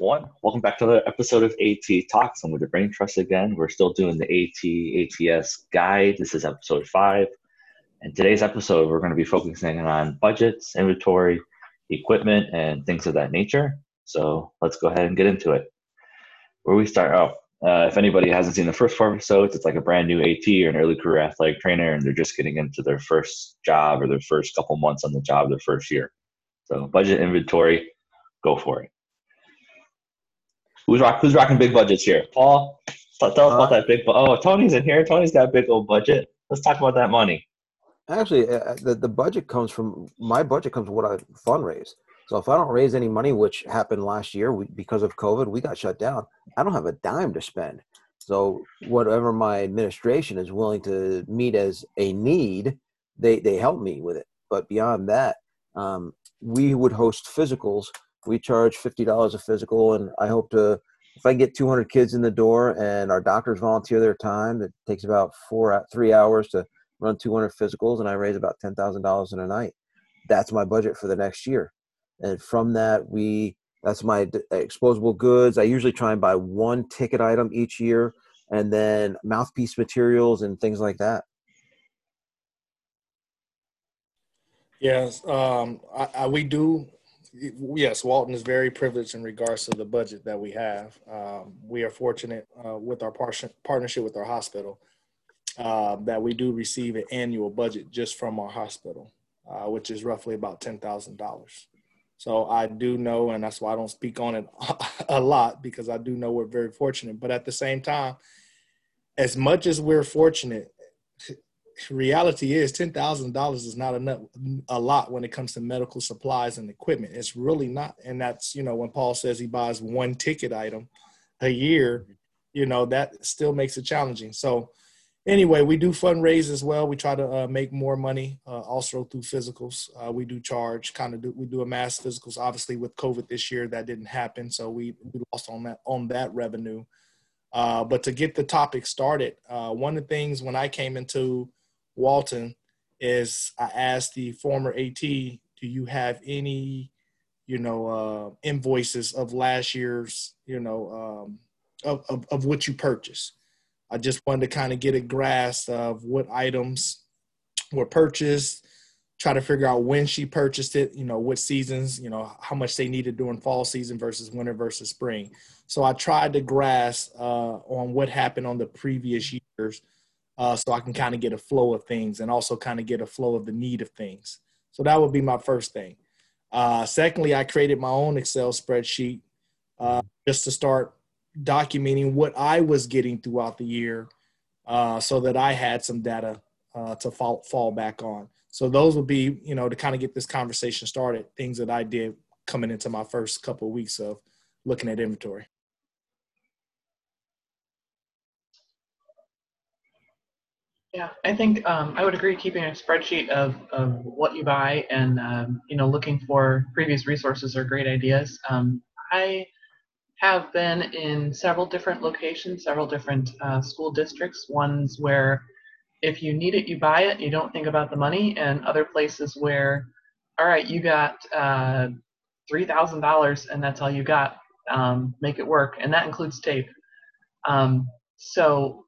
1. Welcome back to another episode of AT Talks. I'm with the Brain Trust again. We're still doing the AT-ATS guide. This is episode 5. And today's episode, we're going to be focusing on budgets, inventory, equipment, and things of that nature. So let's go ahead and get into it. Where we start off, if anybody hasn't seen the first 4 episodes, it's like a brand new AT or an early career athletic trainer, and they're just getting into their first job or their first couple months on the job, their first year. So budget, inventory, go for it. Who's rocking big budgets here? Paul, tell us about that big. Oh, Tony's in here. Tony's got a big old budget. Let's talk about that money. Actually, the budget comes from what I fundraise. So if I don't raise any money, which happened last year because of COVID, we got shut down. I don't have a dime to spend. So whatever my administration is willing to meet as a need, they help me with it. But beyond that, we would host physicals. We charge $50 a physical, and I hope to, if I can get 200 kids in the door and our doctors volunteer their time, it takes about 3 hours to run 200 physicals, and I raise about $10,000 in a night. That's my budget for the next year. And from that, that's my exposable goods. I usually try and buy one ticket item each year, and then mouthpiece materials and things like that. Yes, we do. Yes, Walton is very privileged in regards to the budget that we have. We are fortunate with our partnership with our hospital that we do receive an annual budget just from our hospital, which is roughly about $10,000. So I do know, and that's why I don't speak on it a lot, because I do know we're very fortunate. But at the same time, as much as we're fortunate, reality is $10,000 is not enough, a lot when it comes to medical supplies and equipment. It's really not. And that's, when Paul says he buys one ticket item a year, that still makes it challenging. So anyway, we do fundraise as well. We try to make more money also through physicals. We do charge we do a mass physicals. Obviously with COVID this year, that didn't happen. So we lost on that revenue. But to get the topic started, one of the things when I came into Walton is I asked the former AT, do you have any, invoices of last year's, of what you purchased? I just wanted to kind of get a grasp of what items were purchased, try to figure out when she purchased it, what seasons, how much they needed during fall season versus winter versus spring. So I tried to grasp on what happened on the previous years. So I can kind of get a flow of things and also kind of get a flow of the need of things. So that would be my first thing. Secondly, I created my own Excel spreadsheet just to start documenting what I was getting throughout the year so that I had some data to fall back on. So those would be, to kind of get this conversation started, things that I did coming into my first couple of weeks of looking at inventory. Yeah, I think I would agree keeping a spreadsheet of what you buy and, looking for previous resources are great ideas. I have been in several different locations, several different school districts, ones where if you need it, you buy it, you don't think about the money, and other places where, all right, you got $3,000 and that's all you got, make it work. And that includes tape. So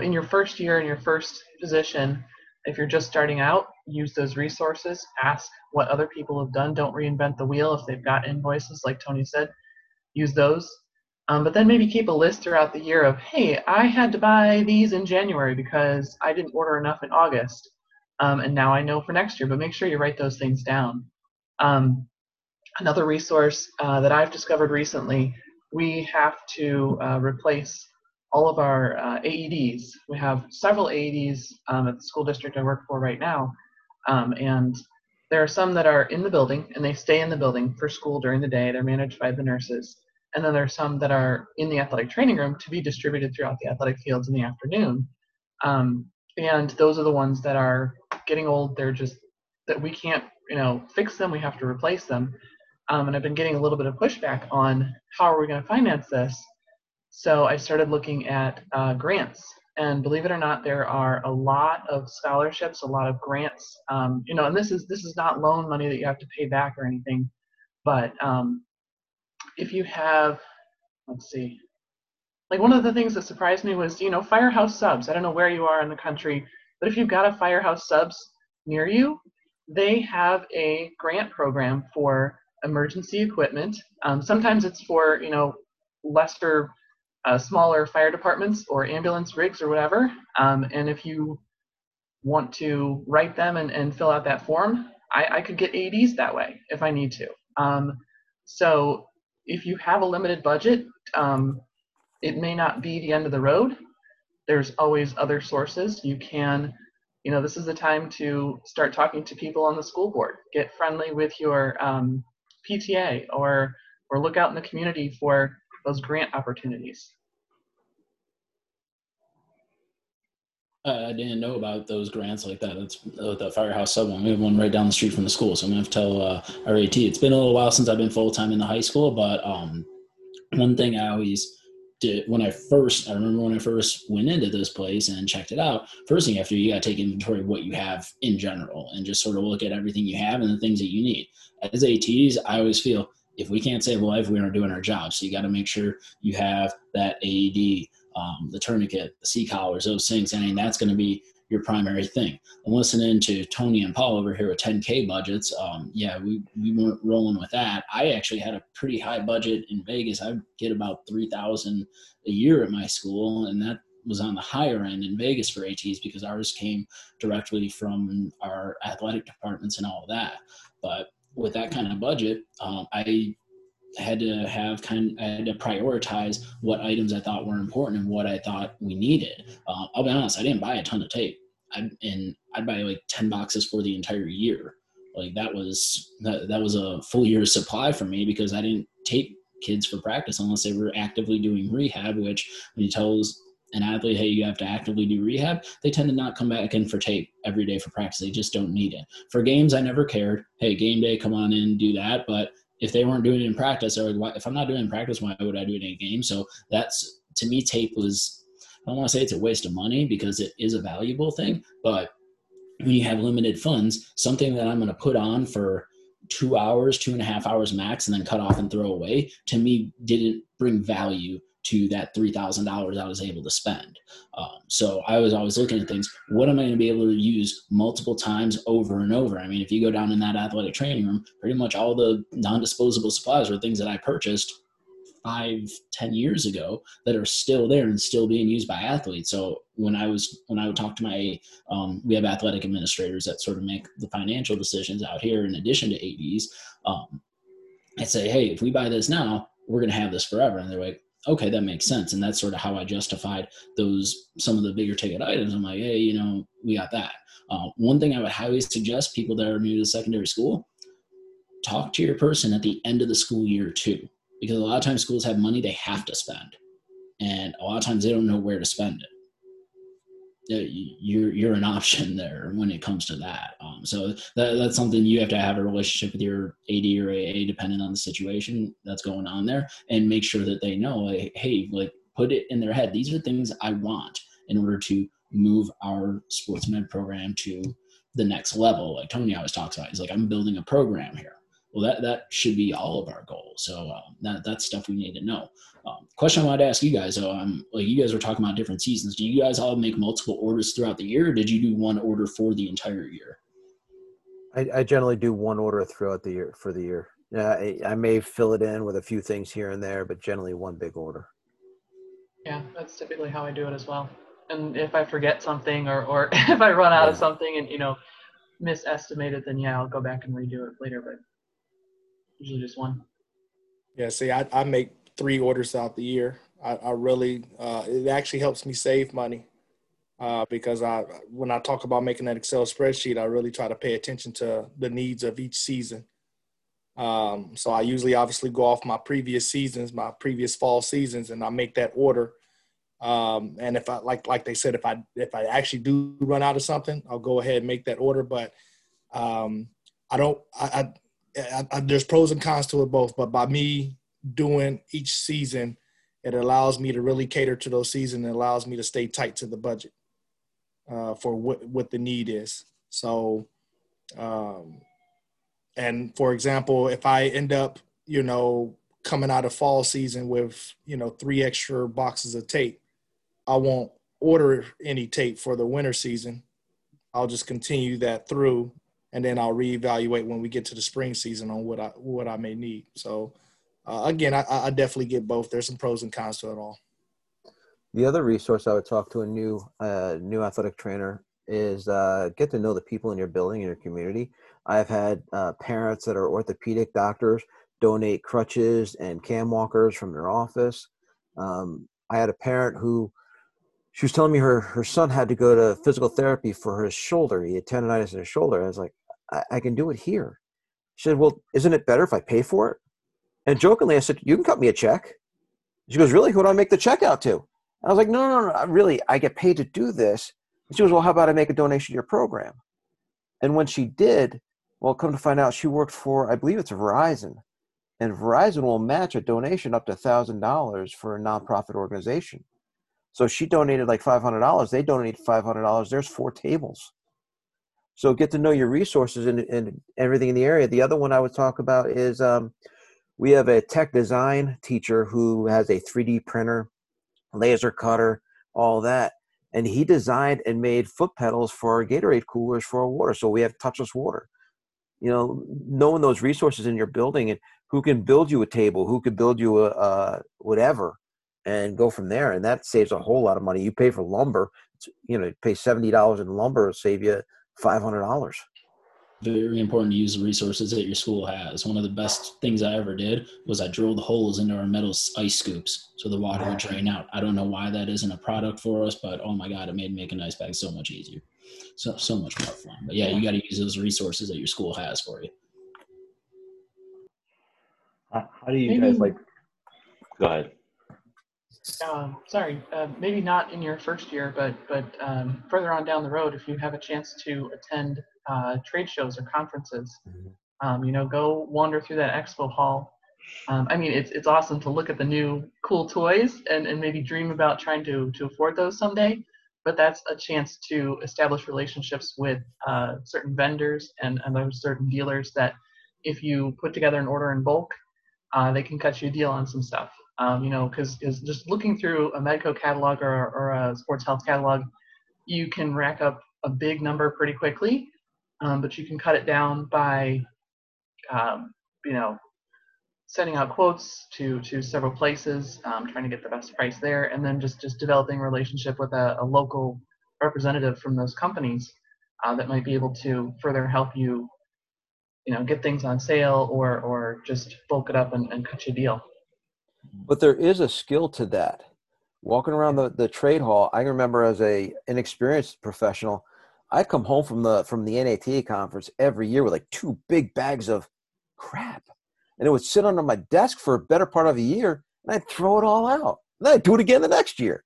in your first year, in your first position, if you're just starting out, use those resources, ask what other people have done. Don't reinvent the wheel. If they've got invoices, like Tony said, use those. But then maybe keep a list throughout the year of, hey, I had to buy these in January because I didn't order enough in August. And now I know for next year, but make sure you write those things down. Another resource that I've discovered recently, we have to replace all of our AEDs. We have several AEDs at the school district I work for right now. And there are some that are in the building and they stay in the building for school during the day. They're managed by the nurses. And then there are some that are in the athletic training room to be distributed throughout the athletic fields in the afternoon. And those are the ones that are getting old. They're just that we can't, fix them. We have to replace them. And I've been getting a little bit of pushback on how are we going to finance this? So I started looking at grants, and believe it or not, there are a lot of scholarships, a lot of grants, and this is not loan money that you have to pay back or anything, but if you have, let's see, like one of the things that surprised me was, you know, firehouse subs. I don't know where you are in the country, but if you've got a firehouse subs near you, they have a grant program for emergency equipment. Sometimes it's for, you know, lesser, smaller fire departments or ambulance rigs or whatever. And if you want to write them and fill out that form, I could get AEDs that way if I need to. So if you have a limited budget, it may not be the end of the road. There's always other sources. You can, you know, this is the time to start talking to people on the school board. Get friendly with your PTA or look out in the community for those grant opportunities. I didn't know about those grants like that. That's the firehouse sub one. We have one right down the street from the school. So I'm going to tell our AT. It's been a little while since I've been full-time in the high school, but one thing I always did when I remember when I first went into this place and checked it out, first thing after you got to take inventory of what you have in general and just sort of look at everything you have and the things that you need. As ATs, I always feel if we can't save a life, we aren't doing our job. So you got to make sure you have that AED, the tourniquet, the sea collars, those things. I mean, that's going to be your primary thing. I'm listening to Tony and Paul over here with 10K budgets. Yeah, we weren't rolling with that. I actually had a pretty high budget in Vegas. I get about $3,000 a year at my school, and that was on the higher end in Vegas for ATs because ours came directly from our athletic departments and all of that. But with that kind of budget, I had to prioritize what items I thought were important and what I thought we needed. I'll be honest, I didn't buy a ton of tape. I'd buy like 10 boxes for the entire year. Like that was a full year's supply for me because I didn't tape kids for practice unless they were actively doing rehab, which when you tell an athlete, hey, you have to actively do rehab, they tend to not come back in for tape every day for practice. They just don't need it. For games, I never cared. Hey, game day, come on in, do that. But if they weren't doing it in practice, they're like, why, if I'm not doing it in practice, why would I do it in a game? So that's, to me, tape was, I don't want to say it's a waste of money because it is a valuable thing, but when you have limited funds, something that I'm going to put on for 2 hours, 2.5 hours max, and then cut off and throw away, to me, didn't bring value to that $3,000 I was able to spend. So I was always looking at things, what am I going to be able to use multiple times over and over? I mean, if you go down in that athletic training room, pretty much all the non-disposable supplies were things that I purchased 5-10 years ago that are still there and still being used by athletes. So when I would talk to my, we have athletic administrators that sort of make the financial decisions out here in addition to ADs. I'd say, hey, if we buy this now, we're going to have this forever. And they're like, okay, that makes sense. And that's sort of how I justified those, some of the bigger ticket items. I'm like, hey, you know, we got that. One thing I would highly suggest people that are new to secondary school, talk to your person at the end of the school year too, because a lot of times schools have money they have to spend. And a lot of times they don't know where to spend it. You're an option there when it comes to that. So that's something you have to have a relationship with your AD or AA, depending on the situation that's going on there, and make sure that they know, like, hey, like put it in their head. These are things I want in order to move our sports med program to the next level. Like Tony always talks about, he's like, I'm building a program here. Well, that should be all of our goals. So that's stuff we need to know. Question I wanted to ask you guys, like you guys were talking about different seasons. Do you guys all make multiple orders throughout the year, or did you do one order for the entire year? I generally do one order throughout the year for the year. I may fill it in with a few things here and there, but generally one big order. Yeah, that's typically how I do it as well. And if I forget something or if I run out of something and, you know, misestimate it, then yeah, I'll go back and redo it later. But usually just one. Yeah, see, I make 3 orders out the year. I really, it actually helps me save money because when I talk about making that Excel spreadsheet, I really try to pay attention to the needs of each season. So I usually obviously go off my previous seasons, my previous fall seasons, and I make that order. And if I, like they said, if I actually do run out of something, I'll go ahead and make that order. But there's pros and cons to it both, but by me doing each season, it allows me to really cater to those seasons. It allows me to stay tight to the budget for what the need is. So, and for example, if I end up, you know, coming out of fall season with, you know, 3 extra boxes of tape. I won't order any tape for the winter season. I'll just continue that through, and then I'll reevaluate when we get to the spring season on what I may need. So again, I definitely get both. There's some pros and cons to it all. The other resource I would talk to a new athletic trainer is get to know the people in your building, in your community. I've had parents that are orthopedic doctors donate crutches and cam walkers from their office. I had a parent who, she was telling me her son had to go to physical therapy for his shoulder. He had tendonitis in his shoulder. I was like, I can do it here. She said, well, isn't it better if I pay for it? And jokingly, I said, you can cut me a check. She goes, really? Who do I make the check out to? I was like, no, really, I get paid to do this. And she goes, well, how about I make a donation to your program? And when she did, well, come to find out, she worked for, I believe it's Verizon. And Verizon will match a donation up to $1,000 for a nonprofit organization. So she donated like $500. They donated $500. There's 4 tables. So get to know your resources and everything in the area. The other one I would talk about is we have a tech design teacher who has a 3D printer, laser cutter, all that. And he designed and made foot pedals for our Gatorade coolers for our water. So we have touchless water. You know, knowing those resources in your building and who can build you a table, who could build you a whatever, and go from there. And that saves a whole lot of money. You pay for lumber, you know, you pay $70 in lumber, it'll save you $500. Very important to use the resources that your school has. One of the best things I ever did was I drilled holes into our metal ice scoops so the water would drain out. I don't know why that isn't a product for us, but oh my God, it made making ice bags so much easier. So much more fun. But yeah, you got to use those resources that your school has for you. How do you guys like, go ahead. Maybe not in your first year, but further on down the road, if you have a chance to attend trade shows or conferences, you know, go wander through that expo hall. I mean, it's awesome to look at the new cool toys and maybe dream about trying to afford those someday, but that's a chance to establish relationships with certain vendors and those certain dealers that if you put together an order in bulk, they can cut you a deal on some stuff. You know, because just looking through a Medco catalog or a sports health catalog, you can rack up a big number pretty quickly, but you can cut it down by, you know, sending out quotes to several places, trying to get the best price there, and then just developing a relationship with a local representative from those companies that might be able to further help you, you know, get things on sale or just bulk it up and cut you a deal. But there is a skill to that. Walking around the trade hall, I remember as an inexperienced professional, I come home from the NATA conference every year with like 2 big bags of crap. And it would sit under my desk for a better part of a year, and I'd throw it all out. And then I'd do it again the next year.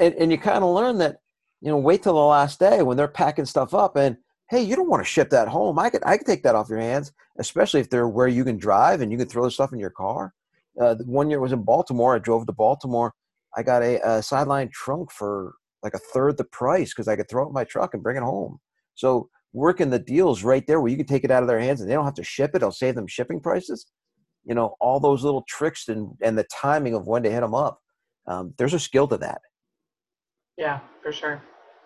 And you kind of learn that, you know, wait till the last day when they're packing stuff up. And, hey, you don't want to ship that home. I could take that off your hands, especially if they're where you can drive and you can throw the stuff in your car. One year it was in Baltimore. I drove to Baltimore. I got a sideline trunk for like a third the price because I could throw it in my truck and bring it home. So working the deals right there where you can take it out of their hands and they don't have to ship it. It'll save them shipping prices. You know, all those little tricks and the timing of when to hit them up. There's a skill to that. Yeah, for sure.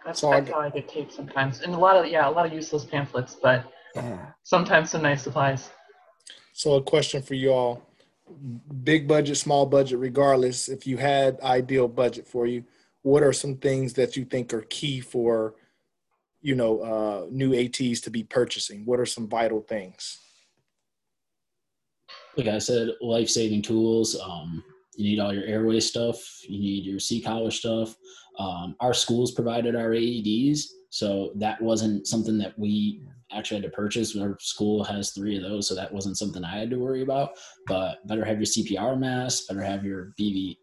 That's how I get taped sometimes. And a lot of useless pamphlets, but sometimes some nice supplies. So a question for you all. Big budget, small budget, regardless, if you had ideal budget for you, what are some things that you think are key for, you know, new ATs to be purchasing? What are some vital things? Like I said, life-saving tools. You need all your airway stuff. You need your sea collar stuff. Our schools provided our AEDs, so that wasn't something that we actually had to purchase. Our school has 3 of those, so that wasn't something I had to worry about. But better have your CPR mask, better have your BV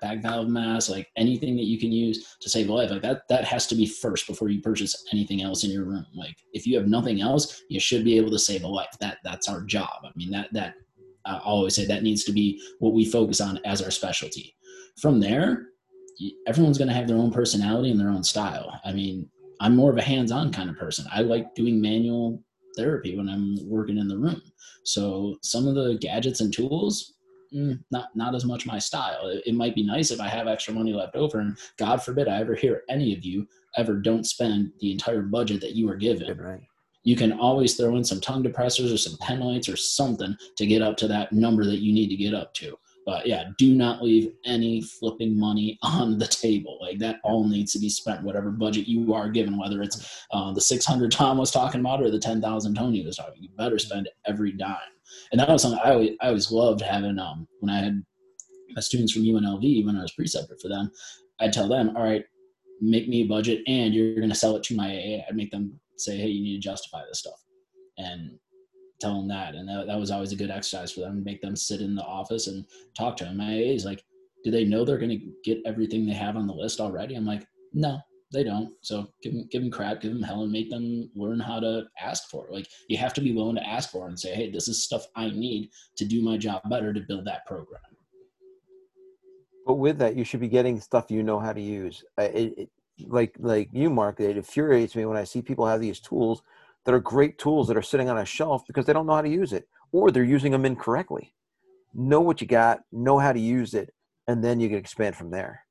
bag valve mask, like anything that you can use to save a life. Like that has to be first before you purchase anything else in your room. Like if you have nothing else, you should be able to save a life. That's our job. I mean, that I always say that needs to be what we focus on as our specialty. From there, everyone's going to have their own personality and their own style. I mean, I'm more of a hands-on kind of person. I like doing manual therapy when I'm working in the room. So some of the gadgets and tools, not as much my style. It might be nice if I have extra money left over, and God forbid I ever hear any of you ever don't spend the entire budget that you were given. Right. You can always throw in some tongue depressors or some Pennolites or something to get up to that number that you need to get up to. But yeah, do not leave any flipping money on the table. Like, that all needs to be spent, whatever budget you are given, whether it's the 600 Tom was talking about or the 10,000 Tony was talking. You better spend every dime. And that was something I always loved having, when I had my students from UNLV, when I was preceptor for them, I'd tell them, all right, make me a budget and you're going to sell it to my AA. I'd make them say, hey, you need to justify this stuff. And tell them that. And that was always a good exercise for them, make them sit in the office and talk to them. My AA is like, do they know they're going to get everything they have on the list already? I'm like, no, they don't. So give them crap, give them hell, and make them learn how to ask for it. Like, you have to be willing to ask for it and say, hey, this is stuff I need to do my job better, to build that program. But with that, you should be getting stuff you know how to use. Like you, Mark, it infuriates me when I see people have these tools that are great tools that are sitting on a shelf because they don't know how to use it, or they're using them incorrectly. Know what you got, know how to use it, and then you can expand from there.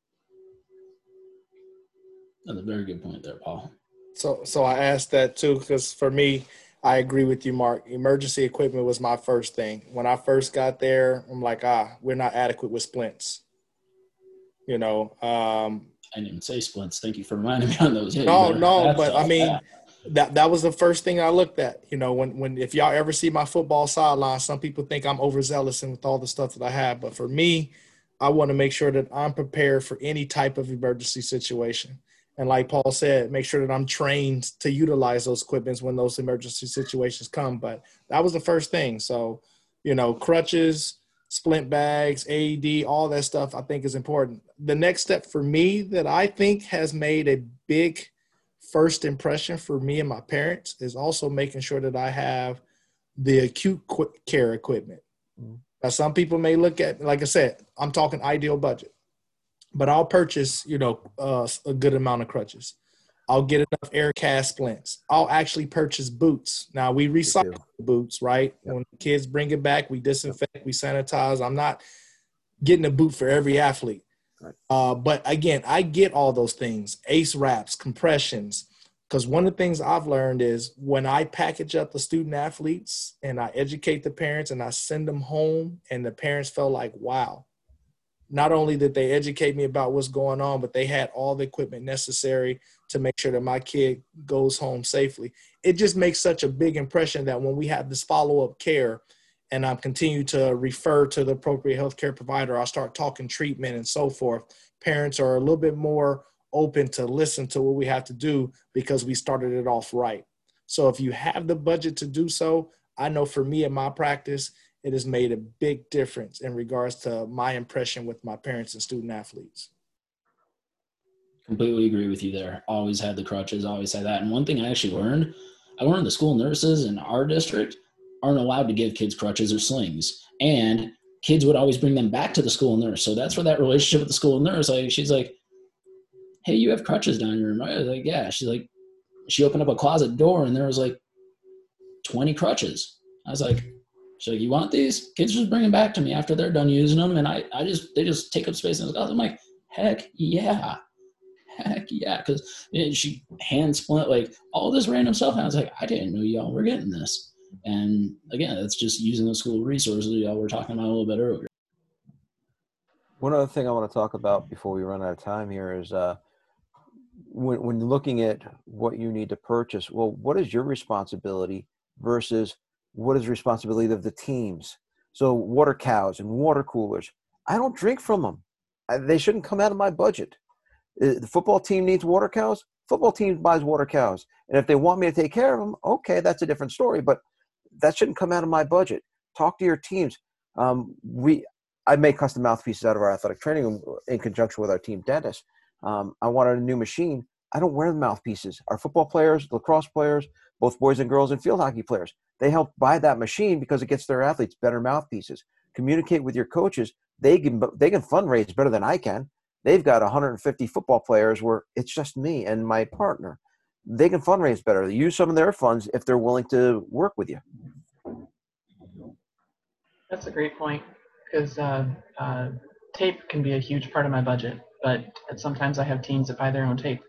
That's a very good point there, Paul. So I asked that too, because for me, I agree with you, Mark. Emergency equipment was my first thing. When I first got there, I'm like, we're not adequate with splints. You know, I didn't even say splints. Thank you for reminding me on those. Yeah, no, but I mean, that was the first thing I looked at. You know, when if y'all ever see my football sideline, some people think I'm overzealous and with all the stuff that I have. But for me, I want to make sure that I'm prepared for any type of emergency situation. And like Paul said, make sure that I'm trained to utilize those equipments when those emergency situations come. But that was the first thing. So, you know, crutches, splint bags, AED, all that stuff I think is important. The next step for me that I think has made a big first impression for me and my parents is also making sure that I have the acute care equipment. Mm-hmm. Now, some people may look at, like I said, I'm talking ideal budget, but I'll purchase, you know, a good amount of crutches. I'll get enough air cast splints. I'll actually purchase boots. Now, we recycle boots, right? Yep. When the kids bring it back, we disinfect, we sanitize. I'm not getting a boot for every athlete. Right. But again, I get all those things, ACE wraps, compressions, because one of the things I've learned is when I package up the student athletes and I educate the parents and I send them home, and the parents felt like, wow, not only did they educate me about what's going on, but they had all the equipment necessary to make sure that my kid goes home safely. It just makes such a big impression that when we have this follow-up care and I continue to refer to the appropriate healthcare provider, I start talking treatment and so forth, parents are a little bit more open to listen to what we have to do because we started it off right. So if you have the budget to do so, I know for me in my practice, it has made a big difference in regards to my impression with my parents and student athletes. Completely agree with you there. Always had the crutches, always had that. And one thing I actually learned, the school nurses in our district aren't allowed to give kids crutches or slings. And kids would always bring them back to the school nurse. So that's where that relationship with the school nurse, like, she's like, hey, you have crutches down your room, right? I was like, yeah. She's like, she opened up a closet door and there was like 20 crutches. I was like, so you want these? Kids just bring them back to me after they're done using them. And they just take up space. And I'm like, heck yeah. Cause she hand splint, like all this random stuff. And I was like, I didn't know y'all were getting this. And again, that's just using the school resources y'all were talking about a little bit earlier. One other thing I want to talk about before we run out of time here is when looking at what you need to purchase, well, what is your responsibility versus what is the responsibility of the teams? So water cows and water coolers, I don't drink from them. They shouldn't come out of my budget. The football team needs water cows. Football team buys water cows. And if they want me to take care of them, okay, that's a different story, but that shouldn't come out of my budget. Talk to your teams. I make custom mouthpieces out of our athletic training in conjunction with our team dentist. I wanted a new machine. I don't wear the mouthpieces. Our football players, lacrosse players, both boys and girls, and field hockey players, they help buy that machine because it gets their athletes better mouthpieces. Communicate with your coaches. They can fundraise better than I can. They've got 150 football players where it's just me and my partner. they can fundraise better. They use some of their funds if they're willing to work with you. That's a great point, because tape can be a huge part of my budget, but sometimes I have teams that buy their own tape.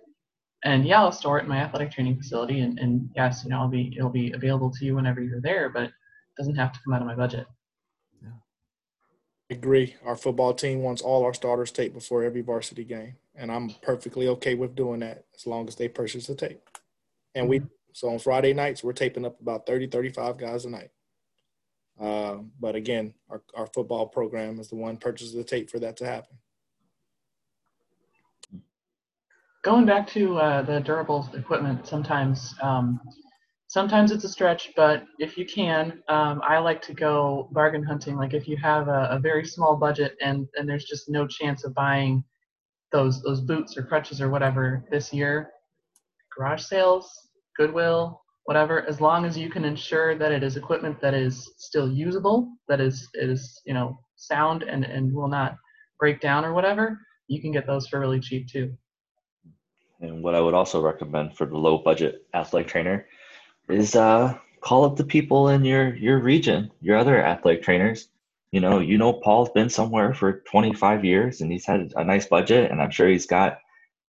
And yeah, I'll store it in my athletic training facility, and yes, you know, it'll be available to you whenever you're there, but it doesn't have to come out of my budget. Yeah. I agree. Our football team wants all our starters tape before every varsity game, and I'm perfectly okay with doing that as long as they purchase the tape. And we, so on Friday nights, we're taping up about 30, 35 guys a night. But again, our football program is the one purchases the tape for that to happen. Going back to the durable equipment, sometimes it's a stretch, but if you can, I like to go bargain hunting. Like if you have a very small budget and there's just no chance of buying those boots or crutches or whatever this year, garage sales, Goodwill, whatever, as long as you can ensure that it is equipment that is still usable, that is you know, sound and will not break down or whatever, you can get those for really cheap too. And what I would also recommend for the low budget athletic trainer is call up the people in your region, your other athletic trainers. You know, Paul's been somewhere for 25 years and he's had a nice budget, and I'm sure he's got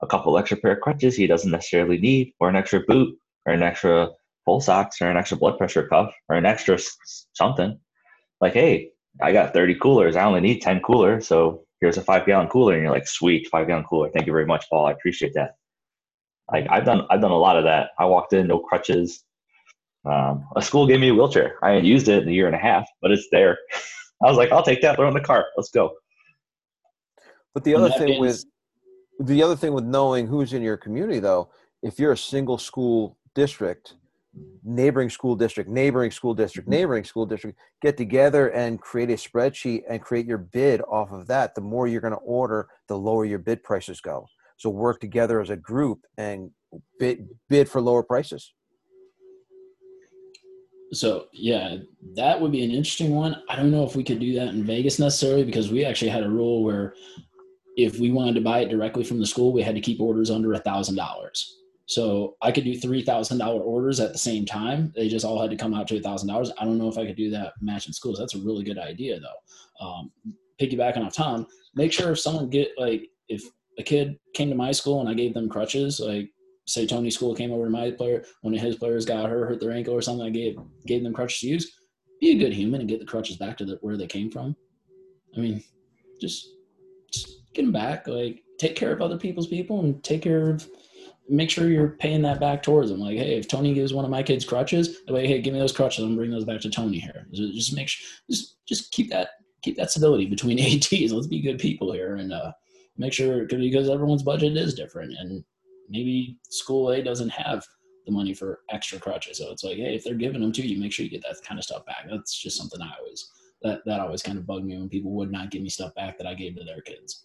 a couple extra pair of crutches he doesn't necessarily need, or an extra boot, or an extra full socks, or an extra blood pressure cuff, or an extra something. Like, hey, I got 30 coolers. I only need 10 coolers. So here's a 5-gallon cooler. And you're like, sweet, 5-gallon cooler. Thank you very much, Paul. I appreciate that. Like I've done a lot of that. I walked in, no crutches. A school gave me a wheelchair. I hadn't used it in a year and a half, but it's there. I was like, I'll take that, throw it in the cart. Let's go. But the other thing with knowing who's in your community though, if you're a single school district, neighboring school district, get together and create a spreadsheet and create your bid off of that. The more you're going to order, the lower your bid prices go. So work together as a group and bid for lower prices. So yeah, that would be an interesting one. I don't know if we could do that in Vegas necessarily, because we actually had a rule where if we wanted to buy it directly from the school, we had to keep orders under $1,000. So I could do $3,000 orders at the same time. They just all had to come out to $1,000. I don't know if I could do that matching schools. That's a really good idea though. Piggybacking off Tom, make sure if someone if a kid came to my school and I gave them crutches, like say Tony's school came over to my player, one of his players got hurt their ankle or something, I gave them crutches to use, be a good human and get the crutches back to where they came from. I mean, just get them back. Like, take care of other people's people and make sure you're paying that back towards them. Like, hey, if Tony gives one of my kids crutches, I'm like, hey, give me those crutches. I'm bringing those back to Tony here. Just make sure, just keep that civility between ATs. Let's be good people here and make sure, because everyone's budget is different and maybe school A doesn't have the money for extra crutches. So it's like, hey, if they're giving them to you, make sure you get that kind of stuff back. That's just something that always kind of bugged me when people would not give me stuff back that I gave to their kids.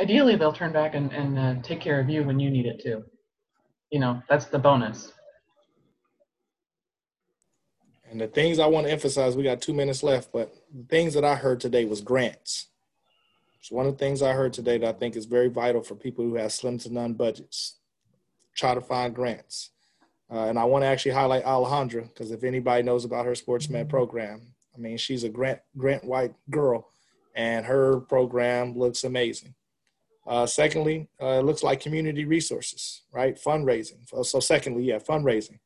Ideally, they'll turn back and take care of you when you need it too. You know, that's the bonus. And the things I want to emphasize, we got 2 minutes left, but the things that I heard today was grants. It's one of the things I heard today that I think is very vital for people who have slim to none budgets. Try to find grants. And I want to actually highlight Alejandra, because if anybody knows about her SportsMed program, I mean, she's a grant white girl, and her program looks amazing. Secondly, it looks like community resources, right? Fundraising. So secondly, yeah, fundraising.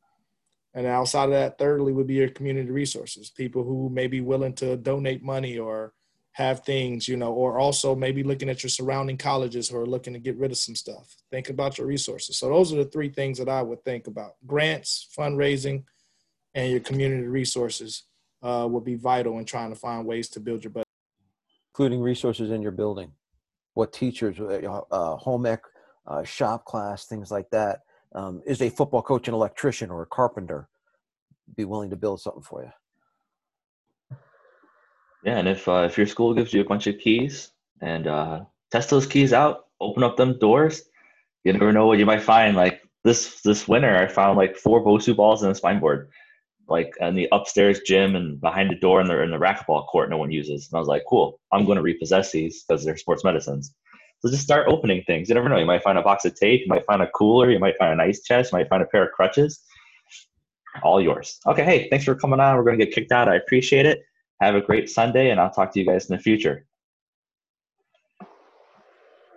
And outside of that, thirdly, would be your community resources, people who may be willing to donate money or have things, you know, or also maybe looking at your surrounding colleges who are looking to get rid of some stuff. Think about your resources. So those are the three things that I would think about. Grants, fundraising, and your community resources will be vital in trying to find ways to build your budget. Including resources in your building. What teachers, home ec, shop class, things like that. Is a football coach an electrician or a carpenter be willing to build something for you? Yeah, and if your school gives you a bunch of keys and test those keys out, open up them doors, you never know what you might find. Like this winter, I found like 4 BOSU balls and a spine board, like in the upstairs gym and behind the door in the racquetball court no one uses. And I was like, cool, I'm going to repossess these because they're sports medicines. So just start opening things. You never know. You might find a box of tape. You might find a cooler. You might find an ice chest. You might find a pair of crutches. All yours. Okay. Hey, thanks for coming on. We're going to get kicked out. I appreciate it. Have a great Sunday, and I'll talk to you guys in the future.